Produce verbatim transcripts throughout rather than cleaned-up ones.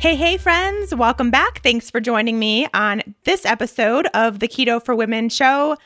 Hey, hey, friends. Welcome back. Thanks for joining me on this episode of the Keto for Women show.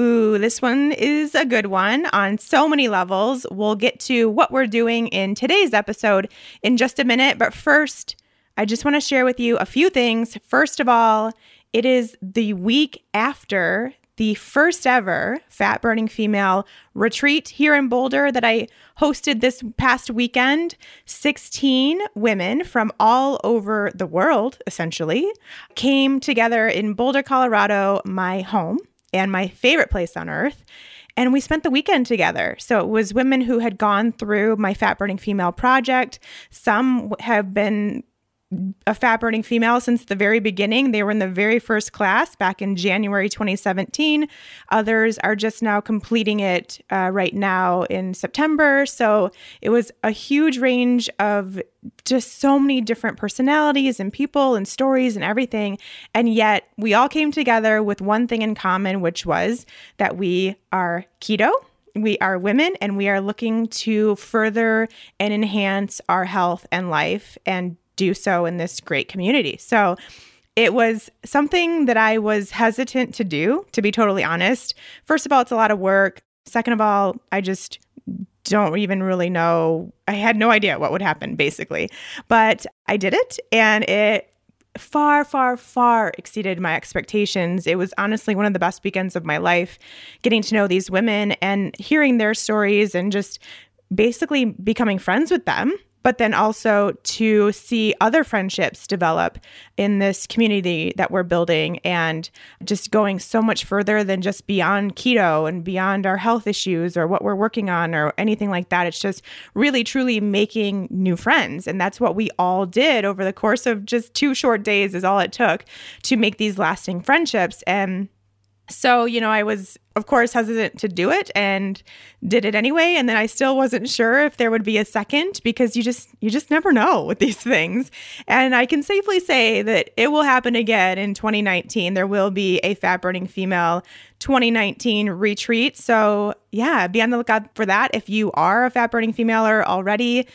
Ooh, this one is a good one on so many levels. We'll get to what we're doing in today's episode in just a minute. But first, I just want to share with you a few things. First of all, it is the week after the first ever Fat-Burning Female retreat here in Boulder that I hosted this past weekend. sixteen women from all over the world, essentially, came together in Boulder, Colorado, my home and my favorite place on earth, and we spent the weekend together. So it was women who had gone through my Fat-Burning Female project. Some have been a fat-burning female since the very beginning. They were in the very first class back in January twenty seventeen. Others are just now completing it uh, right now in September. So it was a huge range of just so many different personalities and people and stories and everything. And yet we all came together with one thing in common, which was that we are keto. We are women, and we are looking to further and enhance our health and life and do so in this great community. So it was something that I was hesitant to do, to be totally honest. First of all, it's a lot of work. Second of all, I just don't even really know. I had no idea what would happen, basically. But I did it, and it far, far, far exceeded my expectations. It was honestly one of the best weekends of my life, getting to know these women and hearing their stories and just basically becoming friends with them. But then also to see other friendships develop in this community that we're building, and just going so much further than just beyond keto and beyond our health issues or what we're working on or anything like that. It's just really, truly making new friends. And that's what we all did over the course of just two short days, is all it took to make these lasting friendships. And so, you know, I was, of course, hesitant to do it and did it anyway. And then I still wasn't sure if there would be a second, because you just you just never know with these things. And I can safely say that it will happen again in twenty nineteen. There will be a Fat-Burning Female twenty nineteen retreat. So yeah, be on the lookout for that. If you are a Fat-Burning Femaler already,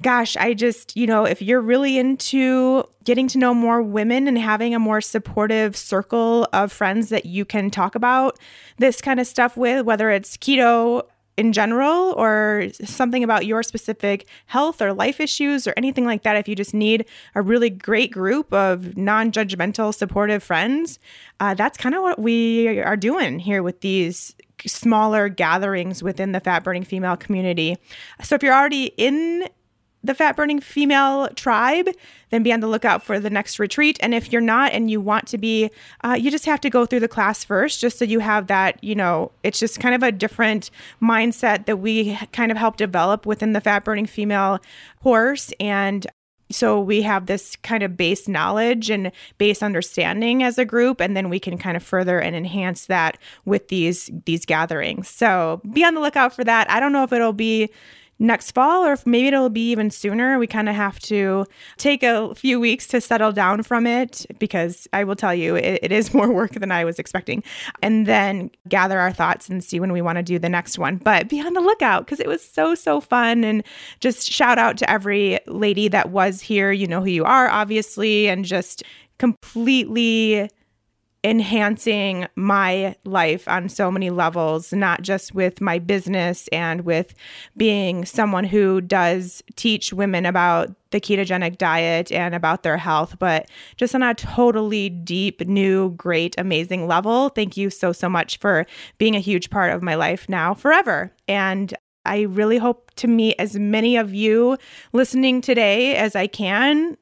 gosh, I just, you know, if you're really into getting to know more women and having a more supportive circle of friends that you can talk about this kind of stuff with, whether it's keto in general or something about your specific health or life issues or anything like that, if you just need a really great group of non-judgmental, supportive friends, uh, that's kind of what we are doing here with these smaller gatherings within the Fat-Burning Female community. So if you're already in the Fat-Burning Female tribe, then be on the lookout for the next retreat. And if you're not and you want to be, uh, you just have to go through the class first, just so you have that, you know, it's just kind of a different mindset that we kind of help develop within the Fat-Burning Female course. And so we have this kind of base knowledge and base understanding as a group, and then we can kind of further and enhance that with these these gatherings. So be on the lookout for that. I don't know if it'll be next fall, or maybe it'll be even sooner. We kind of have to take a few weeks to settle down from it, because I will tell you, it, it is more work than I was expecting. And then gather our thoughts and see when we want to do the next one. But be on the lookout, because it was so, so fun. And just shout out to every lady that was here. You know who you are, obviously, and just completely enhancing my life on so many levels, not just with my business and with being someone who does teach women about the ketogenic diet and about their health, but just on a totally deep, new, great, amazing level. Thank you so, so much for being a huge part of my life now forever. And I really hope to meet as many of you listening today as I can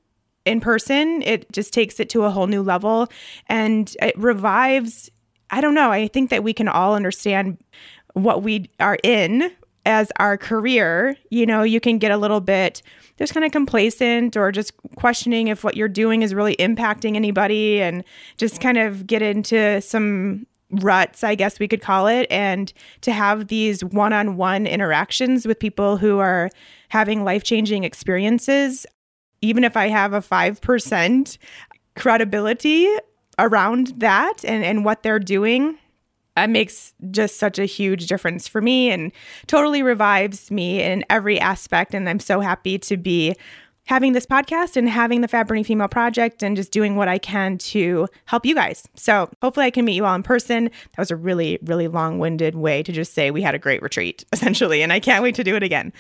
in person. It just takes it to a whole new level, and it revives, I don't know, I think that we can all understand what we are in as our career, you know, you can get a little bit just kind of complacent or just questioning if what you're doing is really impacting anybody, and just kind of get into some ruts, I guess we could call it. And to have these one-on-one interactions with people who are having life-changing experiences, even if I have a five percent credibility around that and, and what they're doing, that makes just such a huge difference for me and totally revives me in every aspect. And I'm so happy to be having this podcast and having the Fat-Burning Female Project and just doing what I can to help you guys. So hopefully I can meet you all in person. That was a really, really long-winded way to just say we had a great retreat, essentially, and I can't wait to do it again.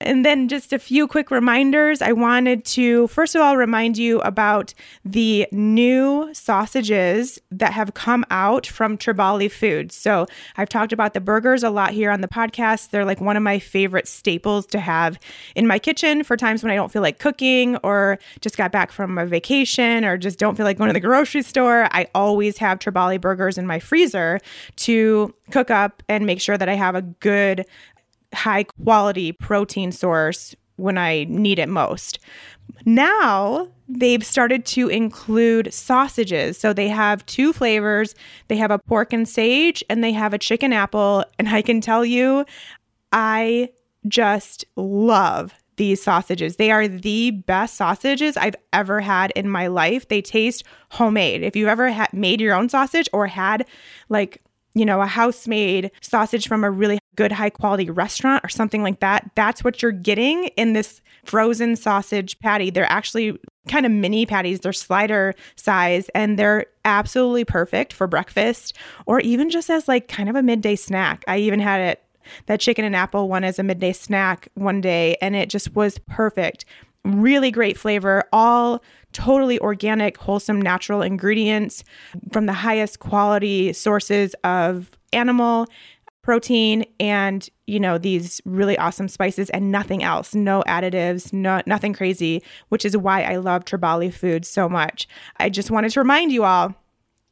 And then just a few quick reminders. I wanted to, first of all, remind you about the new sausages that have come out from Tribali Foods. So I've talked about the burgers a lot here on the podcast. They're like one of my favorite staples to have in my kitchen for times when I don't feel like cooking or just got back from a vacation or just don't feel like going to the grocery store. I always have Tribali burgers in my freezer to cook up and make sure that I have a good high quality protein source when I need it most. Now they've started to include sausages. So they have two flavors. They have a pork and sage and they have a chicken apple. And I can tell you, I just love these sausages. They are the best sausages I've ever had in my life. They taste homemade. If you've ever ha- made your own sausage or had like, you know, a house-made sausage from a really good high-quality restaurant or something like that, that's what you're getting in this frozen sausage patty. They're actually kind of mini patties. They're slider size, and they're absolutely perfect for breakfast or even just as like kind of a midday snack. I even had it, that chicken and apple one, as a midday snack one day, and it just was perfect. Really great flavor, all totally organic, wholesome, natural ingredients from the highest quality sources of animal protein and, you know, these really awesome spices and nothing else, no additives, no, nothing crazy, which is why I love Tribali Foods so much. I just wanted to remind you all,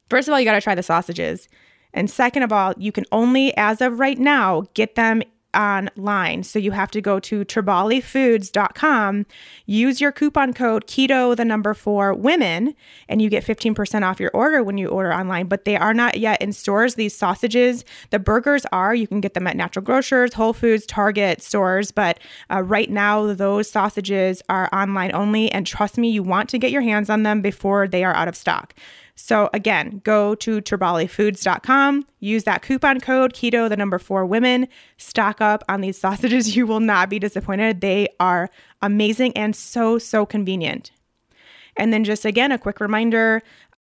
first of all, you got to try the sausages. And second of all, you can only, as of right now, get them online. So you have to go to tribali foods dot com, use your coupon code keto, the number four women, and you get fifteen percent off your order when you order online, but they are not yet in stores. These sausages, the burgers are, you can get them at natural grocers, Whole Foods, Target stores, but uh, right now those sausages are online only. And trust me, you want to get your hands on them before they are out of stock. So again, go to tribali foods dot com, use that coupon code keto, the number four women, stock up on these sausages. You will not be disappointed. They are amazing and so, so convenient. And then just again, a quick reminder,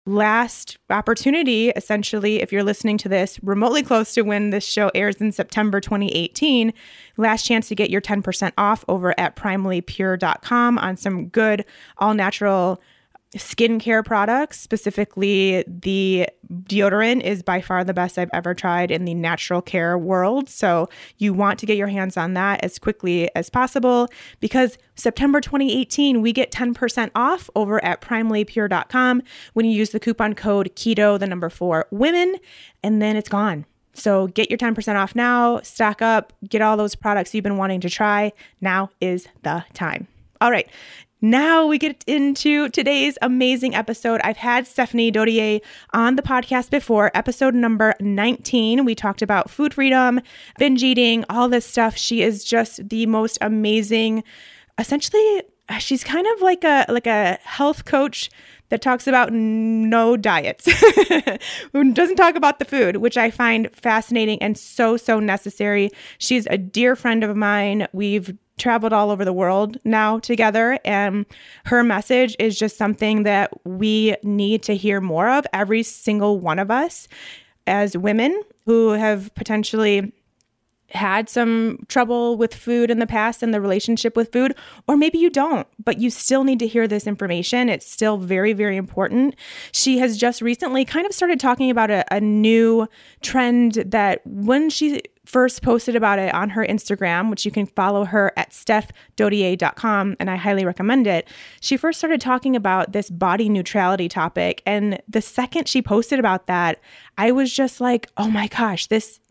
last opportunity, essentially, if you're listening to this remotely close to when this show airs in September twenty eighteen, last chance to get your ten percent off over at primely pure dot com on some good all-natural skincare products. Specifically, the deodorant is by far the best I've ever tried in the natural care world. So you want to get your hands on that as quickly as possible, because September twenty eighteen, we get ten percent off over at primely pure dot com when you use the coupon code keto, the number four women, and then it's gone. So get your ten percent off now, stock up, get all those products you've been wanting to try. Now is the time. All right. Now we get into today's amazing episode. I've had Stephanie Dodier on the podcast before, episode number nineteen. We talked about food freedom, binge eating, all this stuff. She is just the most amazing, essentially, she's kind of like a like a health coach that talks about no diets, who doesn't talk about the food, which I find fascinating and so, so necessary. She's a dear friend of mine. We've traveled all over the world now together, and her message is just something that we need to hear more of, every single one of us as women who have potentially had some trouble with food in the past and the relationship with food, or maybe you don't, but you still need to hear this information. It's still very, very important. She has just recently kind of started talking about a, a new trend that when she first posted about it on her Instagram, which you can follow her at steph dodier dot com, and I highly recommend it. She first started talking about this body neutrality topic, and the second she posted about that, I was just like, oh my gosh, this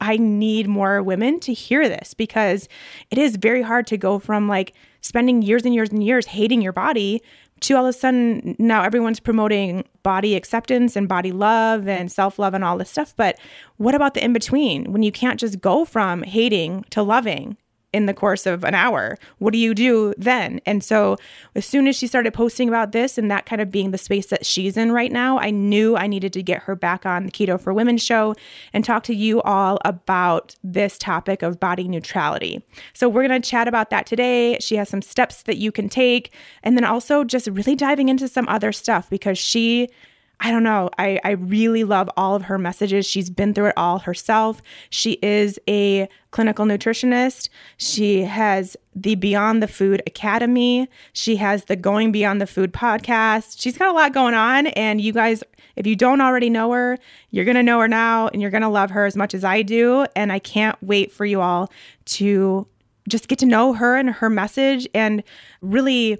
I need more women to hear this, because it is very hard to go from like spending years and years and years hating your body to all of a sudden now everyone's promoting body acceptance and body love and self-love and all this stuff. But what about the in-between when you can't just go from hating to loving in the course of an hour? What do you do then? And so as soon as she started posting about this and that kind of being the space that she's in right now, I knew I needed to get her back on the Keto for Women show and talk to you all about this topic of body neutrality. So we're going to chat about that today. She has some steps that you can take, and then also just really diving into some other stuff, because she I don't know. I, I really love all of her messages. She's been through it all herself. She is a clinical nutritionist. She has the Beyond the Food Academy. She has the Going Beyond the Food podcast. She's got a lot going on. And you guys, if you don't already know her, you're going to know her now, and you're going to love her as much as I do. And I can't wait for you all to just get to know her and her message and really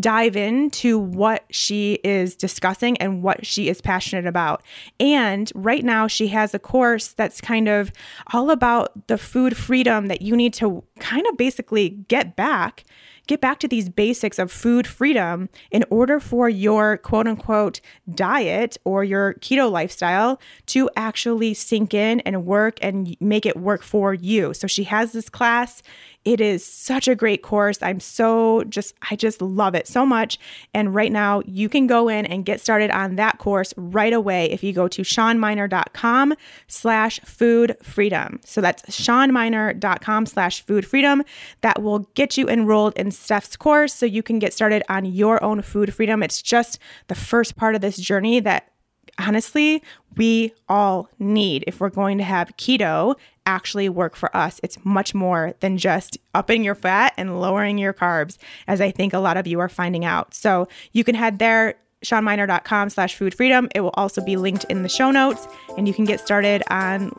dive into what she is discussing and what she is passionate about. And right now she has a course that's kind of all about the food freedom that you need to kind of basically get back, get back to these basics of food freedom in order for your quote unquote diet or your keto lifestyle to actually sink in and work and make it work for you. So she has this class. It is such a great course. I'm so just, I just love it so much. And right now you can go in and get started on that course right away if you go to shawnmynar.com slash food freedom. So that's shawnmynar.com slash food freedom. That will get you enrolled in Steph's course so you can get started on your own food freedom. It's just the first part of this journey that honestly, we all need if we're going to have keto actually work for us. It's much more than just upping your fat and lowering your carbs, as I think a lot of you are finding out. So you can head there, shawnmynar.com slash food freedom. It will also be linked in the show notes, and you can get started on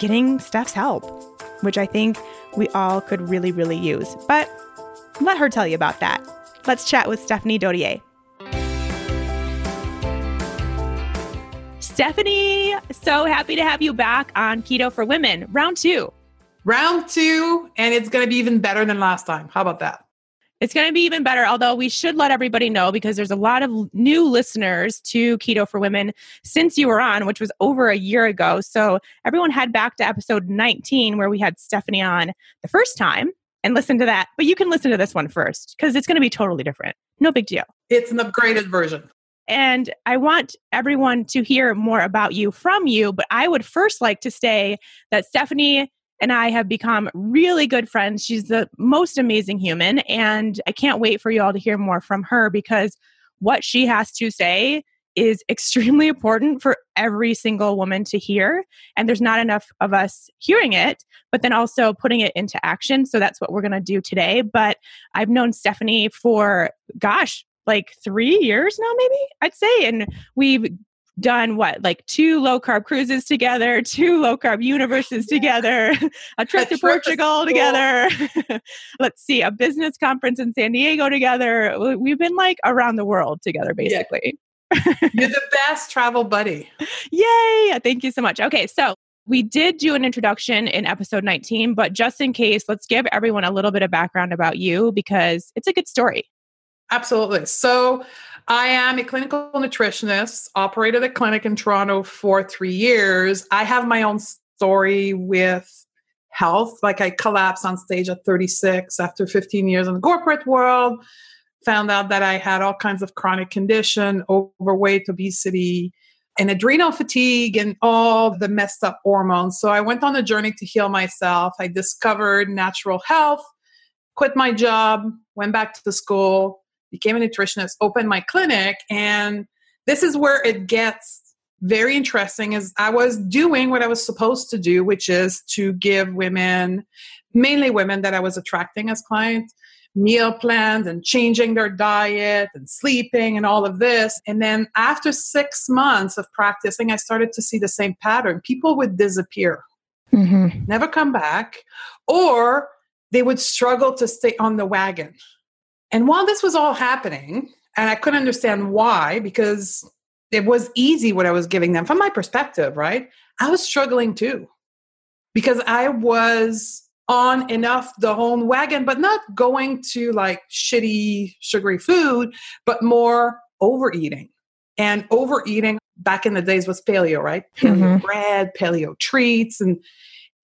getting Steph's help, which I think we all could really, really use. But let her tell you about that. Let's chat with Stephanie Dodier. Stephanie, so happy to have you back on Keto for Women, round two. Round two, and it's going to be even better than last time. How about that? It's going to be even better, although we should let everybody know, because there's a lot of new listeners to Keto for Women since you were on, which was over a year ago. So everyone head back to episode nineteen, where we had Stephanie on the first time, and listen to that. But you can listen to this one first, because it's going to be totally different. No big deal. It's an upgraded version. And I want everyone to hear more about you from you, but I would first like to say that Stephanie and I have become really good friends. She's the most amazing human, and I can't wait for you all to hear more from her, because what she has to say is extremely important for every single woman to hear. And there's not enough of us hearing it, but then also putting it into action. So that's what we're going to do today. But I've known Stephanie for, gosh, like three years now, maybe I'd say. And we've done what, like two low carb cruises together, two low carb universes together, a trip to Portugal together. Let's see, a business conference in San Diego together. We've been like around the world together, basically. Yeah. You're the best travel buddy. Yay. Thank you so much. Okay. So we did do an introduction in episode nineteen, but just in case, let's give everyone a little bit of background about you, because it's a good story. Absolutely. So I am a clinical nutritionist, operated a clinic in Toronto for three years. I have my own story with health. Like, I collapsed on stage at thirty-six after fifteen years in the corporate world, found out that I had all kinds of chronic condition, overweight, obesity, and adrenal fatigue, and all the messed up hormones. So I went on a journey to heal myself. I discovered natural health, quit my job, went back to school, became a nutritionist, opened my clinic. And this is where it gets very interesting, is I was doing what I was supposed to do, which is to give women, mainly women that I was attracting as clients, meal plans and changing their diet and sleeping and all of this. And then after six months of practicing, I started to see the same pattern. People would disappear, mm-hmm. never come back, or they would struggle to stay on the wagon. And while this was all happening, and I couldn't understand why, because it was easy what I was giving them from my perspective, right? I was struggling too. because I was on enough the whole wagon, but not going to like shitty sugary food, but more overeating. And overeating back in the days was paleo, right? Paleo mm-hmm. bread, paleo treats. And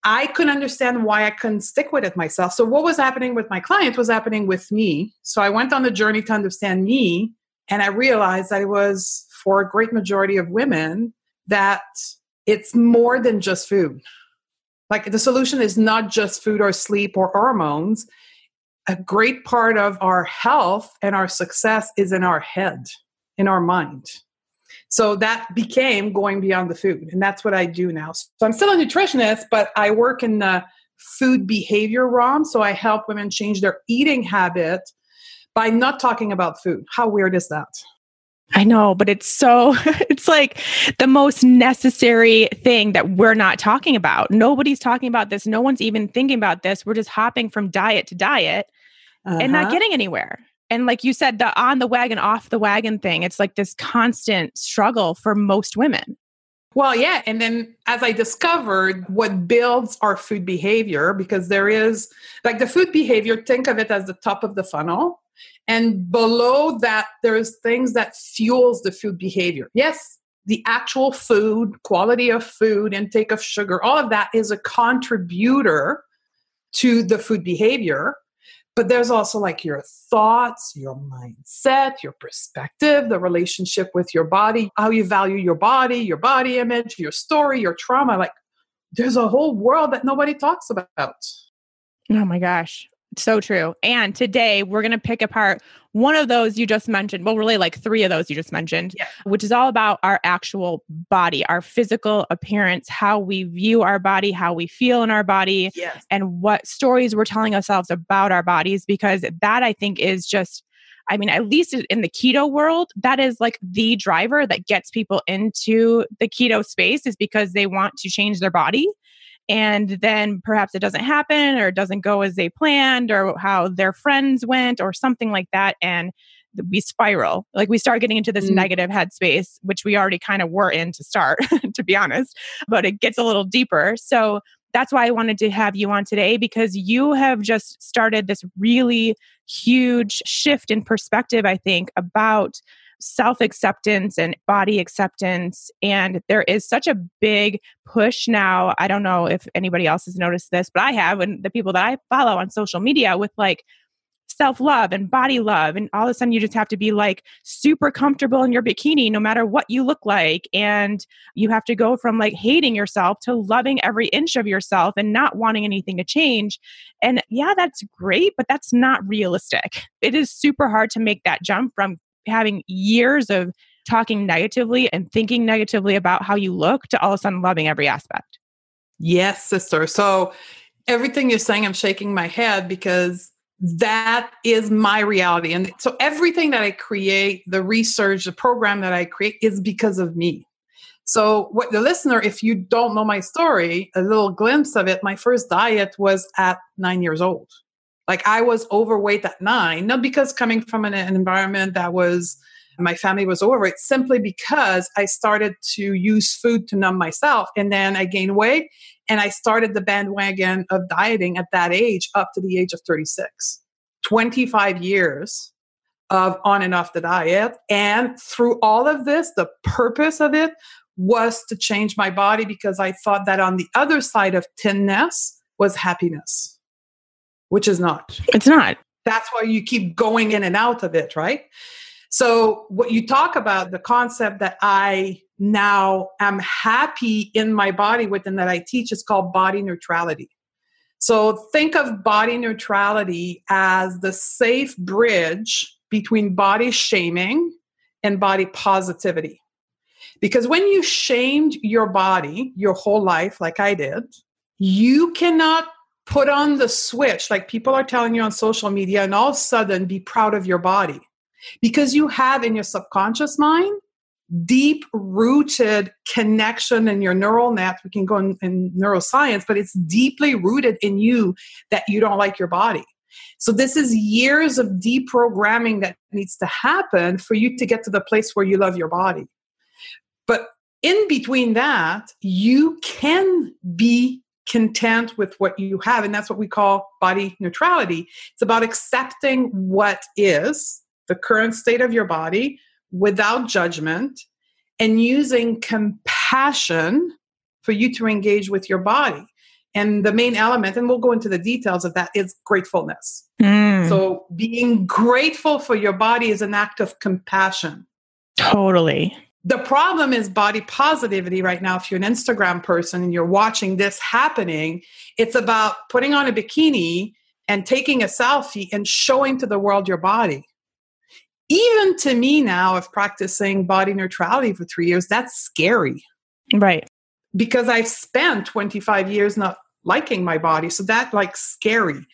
I couldn't understand why I couldn't stick with it myself. So what was happening with my client was happening with me. So I went on the journey to understand me. And I realized that it was for a great majority of women that it's more than just food. Like the solution is not just food or sleep or hormones. A great part of our health and our success is in our head, in our mind. So that became going beyond the food. And that's what I do now. So I'm still a nutritionist, but I work in the food behavior realm. So I help women change their eating habit by not talking about food. How weird is that? I know, but it's so, it's like the most necessary thing that we're not talking about. Nobody's talking about this. No one's even thinking about this. We're just hopping from diet to diet uh-huh. and not getting anywhere. And like you said, the on the wagon, off the wagon thing, it's like this constant struggle for most women. Well, yeah. And then as I discovered what builds our food behavior, because there is like the food behavior, think of it as the top of the funnel. And below that, there's things that fuels the food behavior. Yes, the actual food, quality of food, intake of sugar, all of that is a contributor to the food behavior. But there's also like your thoughts, your mindset, your perspective, the relationship with your body, how you value your body, your body image, your story, your trauma. Like there's a whole world that nobody talks about. Oh my gosh. So true. And today we're going to pick apart one of those you just mentioned. Well, really like three of those you just mentioned, yeah. which is all about our actual body, our physical appearance, how we view our body, how we feel in our body, yes. and what stories we're telling ourselves about our bodies. Because that I think is just, I mean, at least in the keto world, that is like the driver that gets people into the keto space is because they want to change their body. And then perhaps it doesn't happen or it doesn't go as they planned or how their friends went or something like that. And we spiral, like we start getting into this mm. negative headspace, which we already kind of were in to start, to be honest, but it gets a little deeper. So that's why I wanted to have you on today, because you have just started this really huge shift in perspective, I think, about self-acceptance and body acceptance. And there is such a big push now. I don't know if anybody else has noticed this, but I have, and the people that I follow on social media with like self-love and body love. And all of a sudden you just have to be like super comfortable in your bikini, no matter what you look like. And you have to go from like hating yourself to loving every inch of yourself and not wanting anything to change. And yeah, that's great, but that's not realistic. It is super hard to make that jump from having years of talking negatively and thinking negatively about how you look to all of a sudden loving every aspect. Yes, sister. So everything you're saying, I'm shaking my head because that is my reality. And so everything that I create, the research, the program that I create is because of me. So what the listener, if you don't know my story, a little glimpse of it, my first diet was at nine years old. Like I was overweight at nine, not because coming from an, an environment that was, my family was overweight, simply because I started to use food to numb myself. And then I gained weight and I started the bandwagon of dieting at that age up to the age of thirty-six, twenty-five years of on and off the diet. And through all of this, the purpose of it was to change my body because I thought that on the other side of thinness was happiness. Which is not. It's not. That's why you keep going in and out of it, right? So what you talk about, the concept that I now am happy in my body within that I teach is called body neutrality. So think of body neutrality as the safe bridge between body shaming and body positivity. Because when you shamed your body your whole life, like I did, you cannot put on the switch, like people are telling you on social media, and all of a sudden be proud of your body because you have in your subconscious mind, deep rooted connection in your neural net. We can go in, in neuroscience, but it's deeply rooted in you that you don't like your body. So this is years of deprogramming that needs to happen for you to get to the place where you love your body. But in between that, you can be content with what you have. And that's what we call body neutrality. It's about accepting what is the current state of your body without judgment and using compassion for you to engage with your body. And the main element, and we'll go into the details of that, is gratefulness. Mm. So being grateful for your body is an act of compassion. Totally. The problem is body positivity right now. If you're an Instagram person and you're watching this happening, it's about putting on a bikini and taking a selfie and showing to the world your body. Even to me now, of practicing body neutrality for three years, that's scary. Right. Because I've spent twenty-five years not liking my body. So that like scary.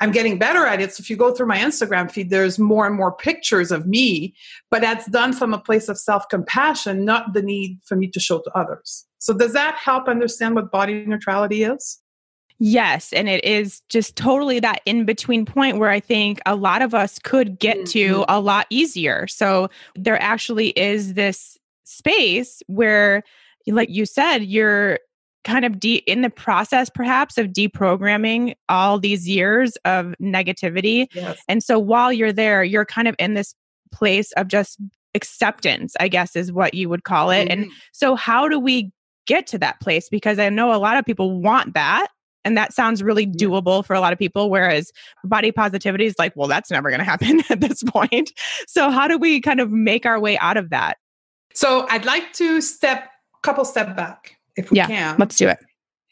I'm getting better at it. So if you go through my Instagram feed, there's more and more pictures of me, but that's done from a place of self-compassion, not the need for me to show to others. So does that help understand what body neutrality is? Yes. And it is just totally that in-between point where I think a lot of us could get mm-hmm. to a lot easier. So there actually is this space where, like you said, you're kind of de- in the process, perhaps, of deprogramming all these years of negativity. Yes. And so while you're there, you're kind of in this place of just acceptance, I guess, is what you would call it. Mm-hmm. And so how do we get to that place? Because I know a lot of people want that. And that sounds really doable for a lot of people. Whereas body positivity is like, well, that's never going to happen at this point. So how do we kind of make our way out of that? So I'd like to step couple step back if we yeah, can. Let's do it.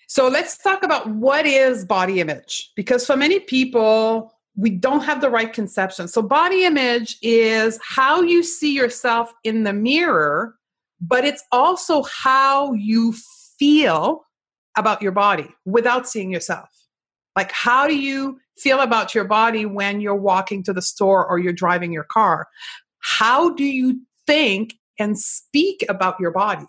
So let's talk about what is body image, because for many people, we don't have the right conception. So body image is how you see yourself in the mirror, but it's also how you feel about your body without seeing yourself. Like, how do you feel about your body when you're walking to the store or you're driving your car? How do you think and speak about your body?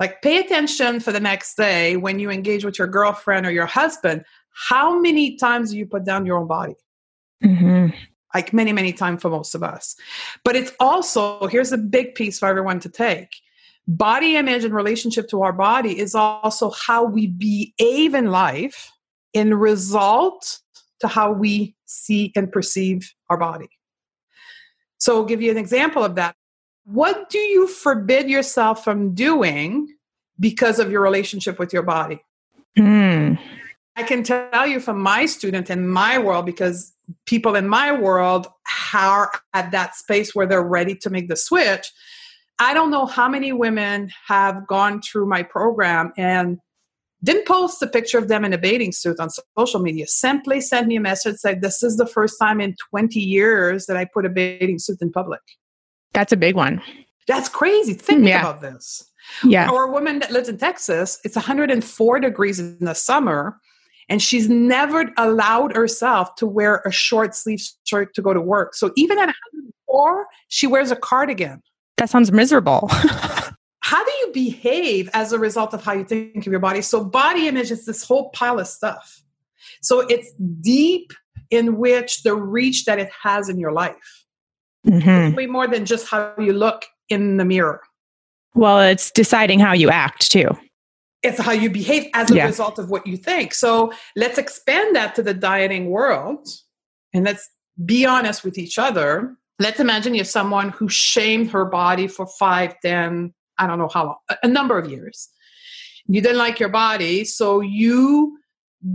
Like, pay attention for the next day when you engage with your girlfriend or your husband. How many times do you put down your own body? Mm-hmm. Like many, many times for most of us. But it's also, here's a big piece for everyone to take. Body image and relationship to our body is also how we behave in life in result to how we see and perceive our body. So I'll give you an example of that. What do you forbid yourself from doing because of your relationship with your body? Mm. I can tell you from my student in my world, because people in my world are at that space where they're ready to make the switch. I don't know how many women have gone through my program and didn't post a picture of them in a bathing suit on social media. Simply sent me a message saying, this is the first time in twenty years that I put a bathing suit in public. That's a big one. That's crazy. Think yeah. about this. Yeah. Or a woman that lives in Texas, it's one hundred four degrees in the summer, and she's never allowed herself to wear a short sleeve shirt to go to work. So even at one hundred four, she wears a cardigan. That sounds miserable. How do you behave as a result of how you think of your body? So body image is this whole pile of stuff. So it's deep in which the reach that it has in your life. Mm-hmm. It's way more than just how you look in the mirror. Well, it's deciding how you act too. It's how you behave as a yeah. result of what you think. So let's expand that to the dieting world. And let's be honest with each other. Let's imagine you're someone who shamed her body for five, ten, I don't know how long, a number of years. You didn't like your body. So you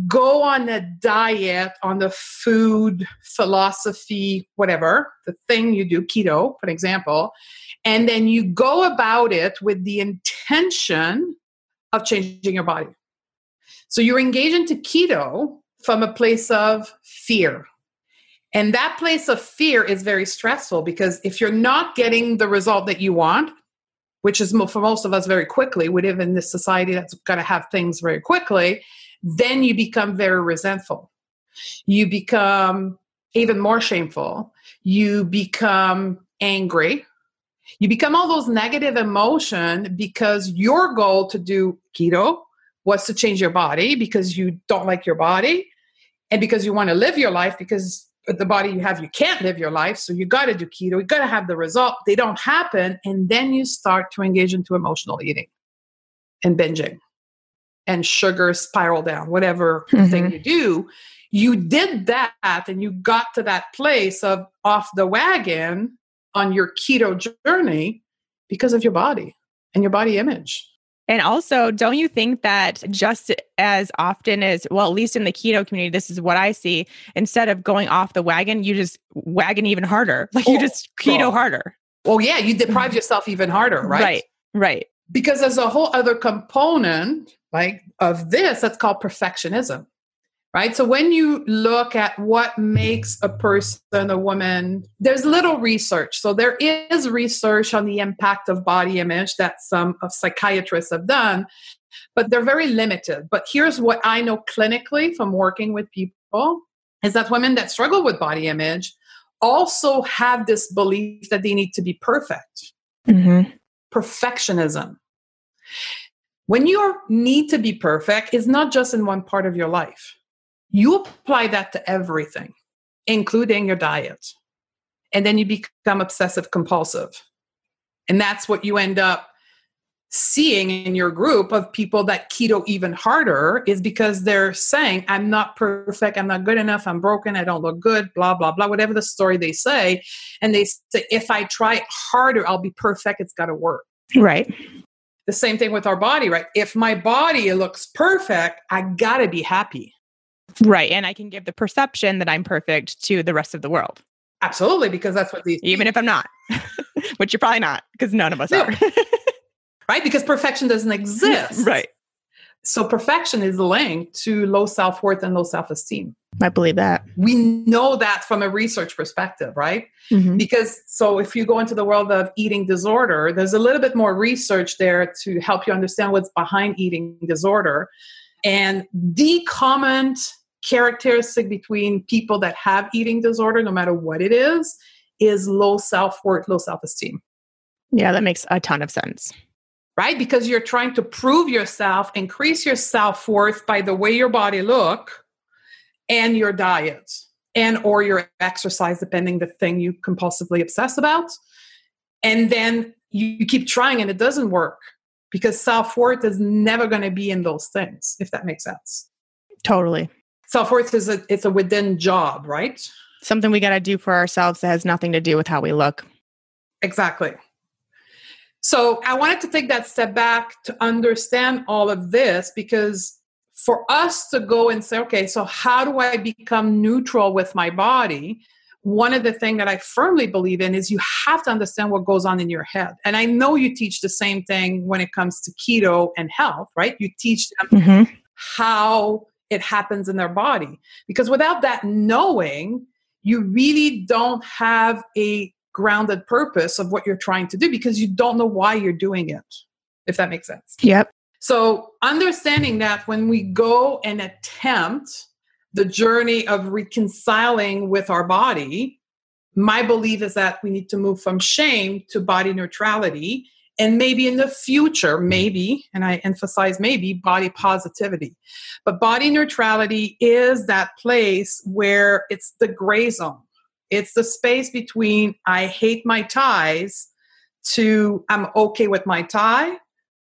go on a diet, on the food philosophy, whatever, the thing you do, keto, for example, and then you go about it with the intention of changing your body. So you're engaged into keto from a place of fear. And that place of fear is very stressful, because if you're not getting the result that you want, which is for most of us very quickly, we live in this society that's got to have things very quickly, then you become very resentful. You become even more shameful. You become angry. You become all those negative emotions, because your goal to do keto was to change your body because you don't like your body, and because you want to live your life, because the body you have, you can't live your life. So you got to do keto. You got to have the result. They don't happen. And then you start to engage into emotional eating and binging. and sugar spiral down, whatever mm-hmm. thing you do. You did that and you got to that place of off the wagon on your keto journey because of your body and your body image. And also, don't you think that just as often as, well, at least in the keto community, this is what I see, instead of going off the wagon, you just wagon even harder. Like you oh, just keto God. harder. Well, yeah, you deprive yourself even harder, right? Right, right. Because there's a whole other component like of this that's called perfectionism, right? So when you look at what makes a person, a woman, there's little research. So there is research on the impact of body image that some of psychiatrists have done, but they're very limited. But here's what I know clinically from working with people is that women that struggle with body image also have this belief that they need to be perfect. Mm-hmm. Perfectionism. When you need to be perfect, it's not just in one part of your life. You apply that to everything, including your diet. And then you become obsessive compulsive. And that's what you end up seeing in your group of people that keto even harder is because they're saying, I'm not perfect, I'm not good enough, I'm broken, I don't look good, blah, blah, blah, whatever the story they say. And they say, if I try harder, I'll be perfect, it's got to work. Right. The same thing with our body, right? If my body looks perfect, I got to be happy. Right. And I can give the perception that I'm perfect to the rest of the world. Absolutely, because that's what these... Even if I'm not, which you're probably not, because none of us no. are. Right? Because perfection doesn't exist. Right. So perfection is linked to low self-worth and low self-esteem. I believe that. We know that from a research perspective, right? Mm-hmm. Because so if you go into the world of eating disorder, there's a little bit more research there to help you understand what's behind eating disorder. And the common characteristic between people that have eating disorder, no matter what it is, is low self-worth, low self-esteem. Yeah, that makes a ton of sense. Right? Because you're trying to prove yourself, increase your self-worth by the way your body look and your diet and or your exercise, depending the thing you compulsively obsess about. And then you, you keep trying and it doesn't work because self-worth is never going to be in those things, if that makes sense. Totally. Self-worth is a, it's a within job, right? Something we got to do for ourselves that has nothing to do with how we look. Exactly. So I wanted to take that step back to understand all of this, because for us to go and say, okay, so how do I become neutral with my body? One of the things that I firmly believe in is you have to understand what goes on in your head. And I know you teach the same thing when it comes to keto and health, right? You teach them mm-hmm. how it happens in their body, because without that knowing, you really don't have a grounded purpose of what you're trying to do because you don't know why you're doing it, if that makes sense. Yep. So understanding that when we go and attempt the journey of reconciling with our body, my belief is that we need to move from shame to body neutrality and maybe in the future, maybe, and I emphasize maybe, body positivity. But body neutrality is that place where it's the gray zone. It's the space between I hate my ties to I'm okay with my tie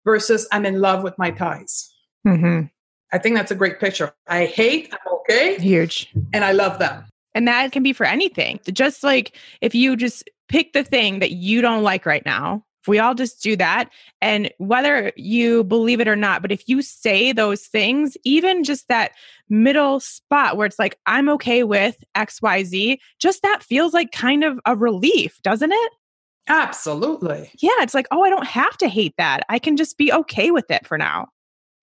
versus I'm in love with my ties. Mm-hmm. I think that's a great picture. I hate, I'm okay. Huge. And I love them. And that can be for anything. Just like if you just pick the thing that you don't like right now, if we all just do that, and whether you believe it or not, but if you say those things, even just that middle spot where it's like, I'm okay with X, Y, Z, just that feels like kind of a relief, doesn't it? Absolutely. Yeah. It's like, oh, I don't have to hate that. I can just be okay with it for now.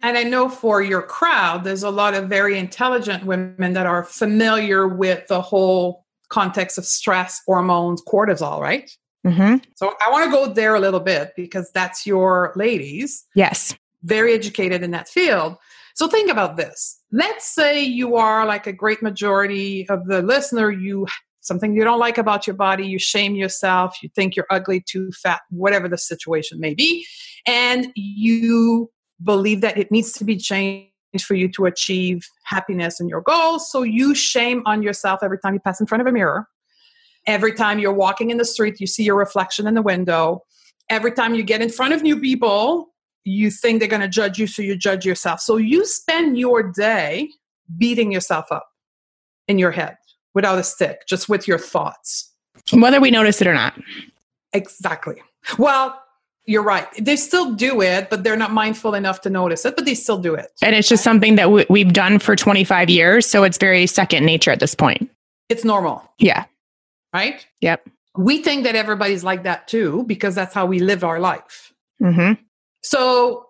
And I know for your crowd, there's a lot of very intelligent women that are familiar with the whole context of stress, hormones, cortisol, right? Mm-hmm. So I want to go there a little bit because that's your ladies. Yes. Very educated in that field. So think about this. Let's say you are like a great majority of the listener, you something you don't like about your body, you shame yourself, you think you're ugly, too fat, whatever the situation may be, and you believe that it needs to be changed for you to achieve happiness and your goals. So you shame on yourself every time you pass in front of a mirror. Every time you're walking in the street, you see your reflection in the window. Every time you get in front of new people, you think they're going to judge you, so you judge yourself. So you spend your day beating yourself up in your head without a stick, just with your thoughts. Whether we notice it or not. Exactly. Well, you're right. They still do it, but they're not mindful enough to notice it, but they still do it. And it's just something that w- we've done for twenty-five years. So it's very second nature at this point. It's normal. Yeah. Right? Yep. We think that everybody's like that too, because that's how we live our life. Mm-hmm. So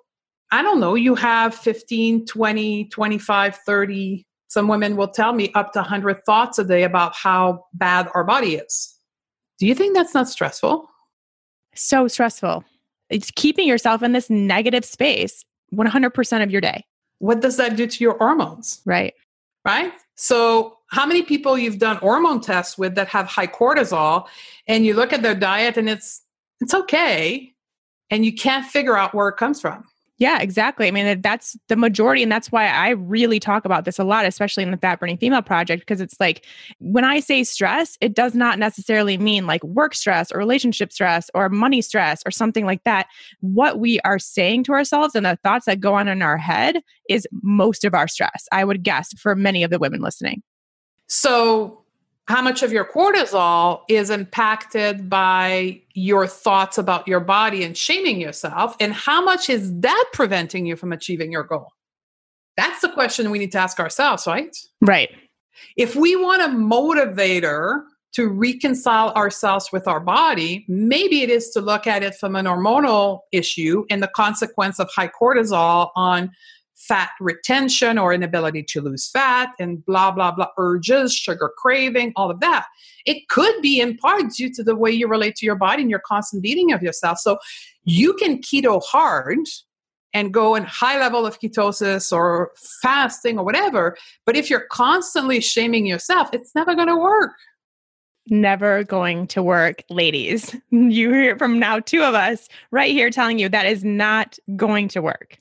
I don't know, you have fifteen, twenty, twenty-five, thirty, some women will tell me up to one hundred thoughts a day about how bad our body is. Do you think that's not stressful? So stressful. It's keeping yourself in this negative space one hundred percent of your day. What does that do to your hormones? Right. Right? So how many people you've done hormone tests with that have high cortisol, and you look at their diet and it's it's okay, and you can't figure out where it comes from? Yeah, exactly. I mean, that's the majority. And that's why I really talk about this a lot, especially in the Fat Burning Female Project, because it's like, when I say stress, it does not necessarily mean like work stress or relationship stress or money stress or something like that. What we are saying to ourselves and the thoughts that go on in our head is most of our stress, I would guess, for many of the women listening. So how much of your cortisol is impacted by your thoughts about your body and shaming yourself? And how much is that preventing you from achieving your goal? That's the question we need to ask ourselves, right? Right. If we want a motivator to reconcile ourselves with our body, maybe it is to look at it from an hormonal issue and the consequence of high cortisol on fat retention or inability to lose fat and blah, blah, blah, urges, sugar craving, all of that. It could be in part due to the way you relate to your body and your constant beating of yourself. So you can keto hard and go in high level of ketosis or fasting or whatever. But if you're constantly shaming yourself, it's never going to work. Never going to work, ladies. You hear it from now two of us right here telling you that is not going to work.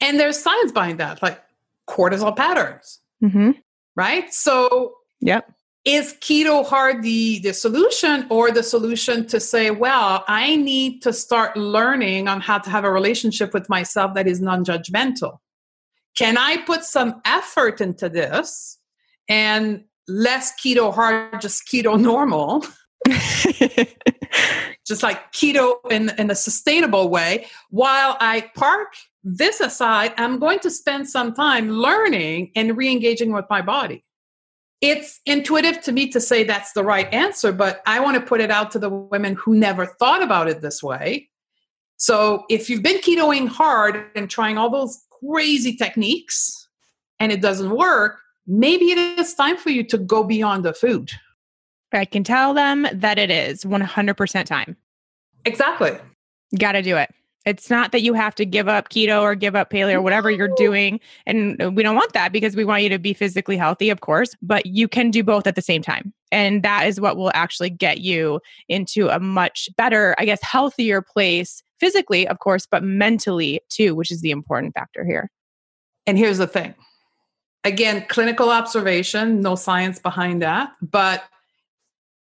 And there's science behind that, like cortisol patterns, mm-hmm. right? So yep. Is keto hard the, the solution, or the solution to say, well, I need to start learning on how to have a relationship with myself that is non-judgmental? Can I put some effort into this and less keto hard, just keto normal? Just like keto in, in a sustainable way, while I park this aside, I'm going to spend some time learning and re-engaging with my body. It's intuitive to me to say that's the right answer, but I want to put it out to the women who never thought about it this way. So if you've been ketoing hard and trying all those crazy techniques and it doesn't work, maybe it is time for you to go beyond the food. I can tell them that it is one hundred percent time. Exactly. Got to do it. It's not that you have to give up keto or give up paleo or whatever you're doing. And we don't want that, because we want you to be physically healthy, of course, but you can do both at the same time. And that is what will actually get you into a much better, I guess, healthier place physically, of course, but mentally too, which is the important factor here. And here's the thing. Again, clinical observation, no science behind that, but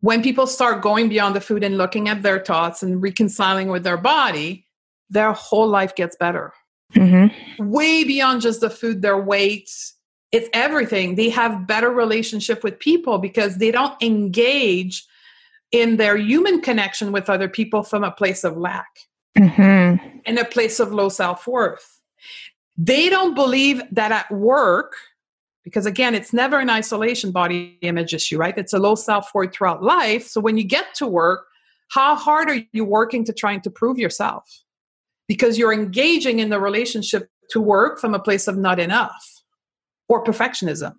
when people start going beyond the food and looking at their thoughts and reconciling with their body, their whole life gets better. Mm-hmm. Way beyond just the food, their weight, it's everything. They have better relationship with people because they don't engage in their human connection with other people from a place of lack mm-hmm. and a place of low self-worth. They don't believe that at work, because again, it's never an isolation body image issue, right? It's a low self-worth throughout life. So when you get to work, how hard are you working to trying to prove yourself? Because you're engaging in the relationship to work from a place of not enough or perfectionism.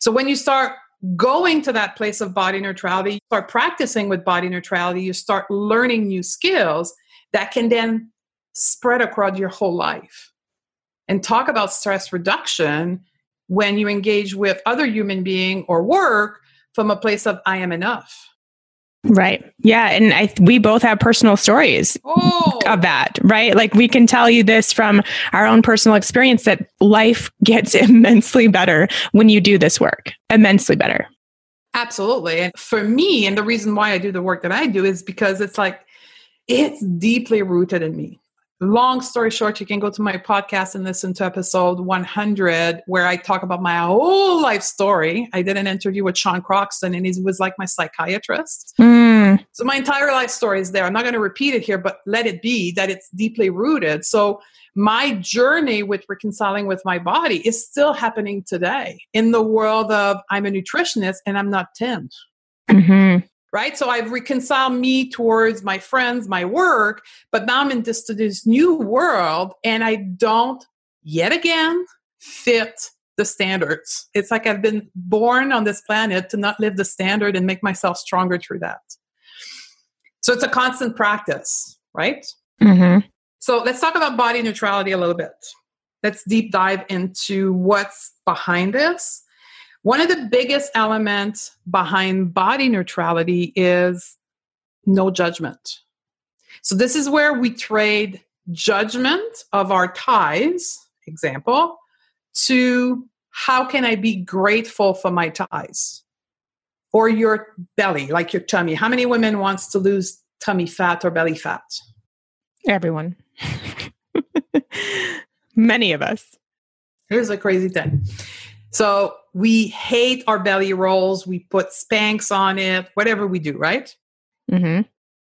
So when you start going to that place of body neutrality, you start practicing with body neutrality, you start learning new skills that can then spread across your whole life. And talk about stress reduction when you engage with other human being or work from a place of I am enough. Right. Yeah. And I, we both have personal stories oh. of that, right? Like we can tell you this from our own personal experience that life gets immensely better when you do this work, immensely better. Absolutely. And for me, and the reason why I do the work that I do is because it's like, it's deeply rooted in me. Long story short, you can go to my podcast and listen to episode one hundred, where I talk about my whole life story. I did an interview with Sean Croxton, and he was like my psychiatrist. Mm. So my entire life story is there. I'm not going to repeat it here, but let it be that it's deeply rooted. So my journey with reconciling with my body is still happening today in the world of I'm a nutritionist and I'm not Tim. Mm-hmm. Right? So I've reconciled me towards my friends, my work, but now I'm in this, this new world and I don't yet again fit the standards. It's like I've been born on this planet to not live the standard and make myself stronger through that. So it's a constant practice, right? Mm-hmm. So let's talk about body neutrality a little bit. Let's deep dive into what's behind this. One of the biggest elements behind body neutrality is no judgment. So this is where we trade judgment of our ties, example, to how can I be grateful for my ties or your belly, like your tummy. How many women wants to lose tummy fat or belly fat? Everyone. Many of us. Here's a crazy thing. So we hate our belly rolls. We put Spanx on it, whatever we do, right? Mm-hmm.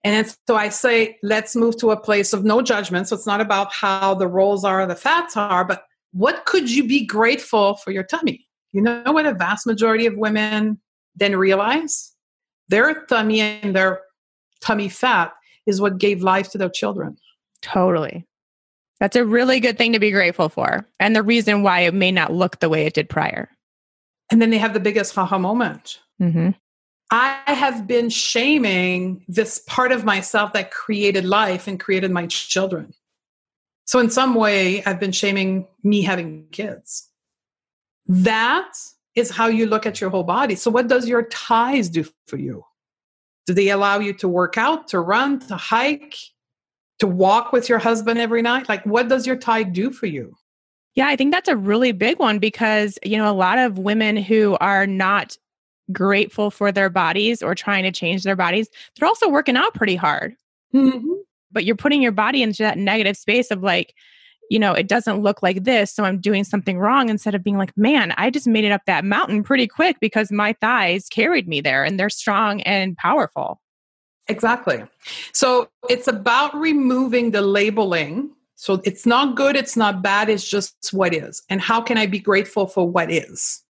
And so I say, let's move to a place of no judgment. So it's not about how the rolls are or the fats are, but what could you be grateful for your tummy? You know what a vast majority of women then realize? Their tummy and their tummy fat is what gave life to their children. Totally. That's a really good thing to be grateful for, and the reason why it may not look the way it did prior. And then they have the biggest haha moment. Mm-hmm. I have been shaming this part of myself that created life and created my children. So in some way, I've been shaming me having kids. That is how you look at your whole body. So what does your ties do for you? Do they allow you to work out, to run, to hike? To walk with your husband every night? Like, what does your tie do for you? Yeah, I think that's a really big one because, you know, a lot of women who are not grateful for their bodies or trying to change their bodies, they're also working out pretty hard. Mm-hmm. But you're putting your body into that negative space of like, you know, it doesn't look like this, so I'm doing something wrong, instead of being like, man, I just made it up that mountain pretty quick because my thighs carried me there and they're strong and powerful. Exactly. So it's about removing the labeling. So it's not good. It's not bad. It's just what is. And how can I be grateful for what is?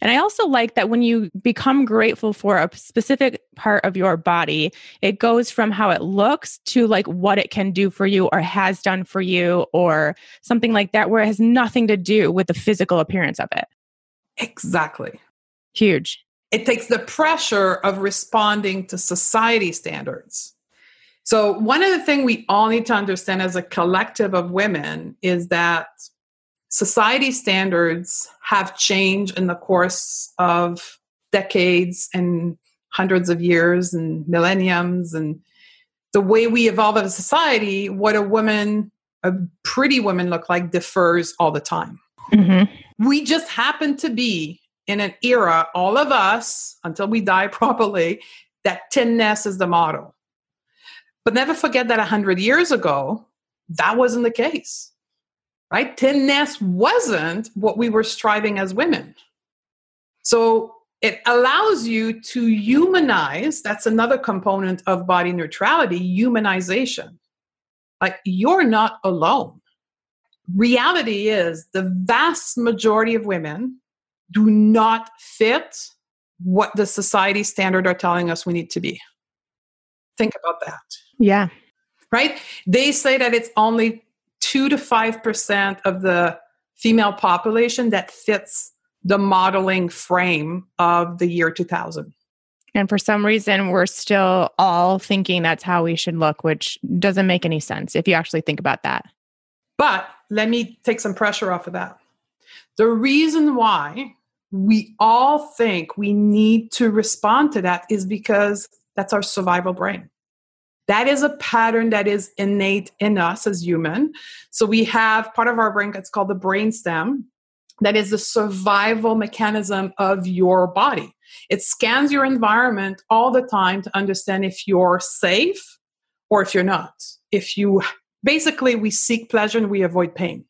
And I also like that when you become grateful for a specific part of your body, it goes from how it looks to like what it can do for you or has done for you or something like that, where it has nothing to do with the physical appearance of it. Exactly. Huge. It takes the pressure of responding to society standards. So one of the things we all need to understand as a collective of women is that society standards have changed in the course of decades and hundreds of years and millenniums. And the way we evolve as a society, what a woman, a pretty woman look like differs all the time. Mm-hmm. We just happen to be in an era, all of us, until we die properly, that thinness is the model. But never forget that one hundred years ago, that wasn't the case, right? Thinness wasn't what we were striving as women. So it allows you to humanize. That's another component of body neutrality, humanization. Like, you're not alone. Reality is the vast majority of women do not fit what the society standard are telling us we need to be. Think about that. Yeah. Right? They say that it's only two to five percent of the female population that fits the modeling frame of the year two thousand. And for some reason, we're still all thinking that's how we should look, which doesn't make any sense if you actually think about that. But let me take some pressure off of that. The reason why we all think we need to respond to that is because that's our survival brain. That is a pattern that is innate in us as human. So we have part of our brain that's called the brainstem. That is the survival mechanism of your body. It scans your environment all the time to understand if you're safe or if you're not, if you basically we seek pleasure and we avoid pain.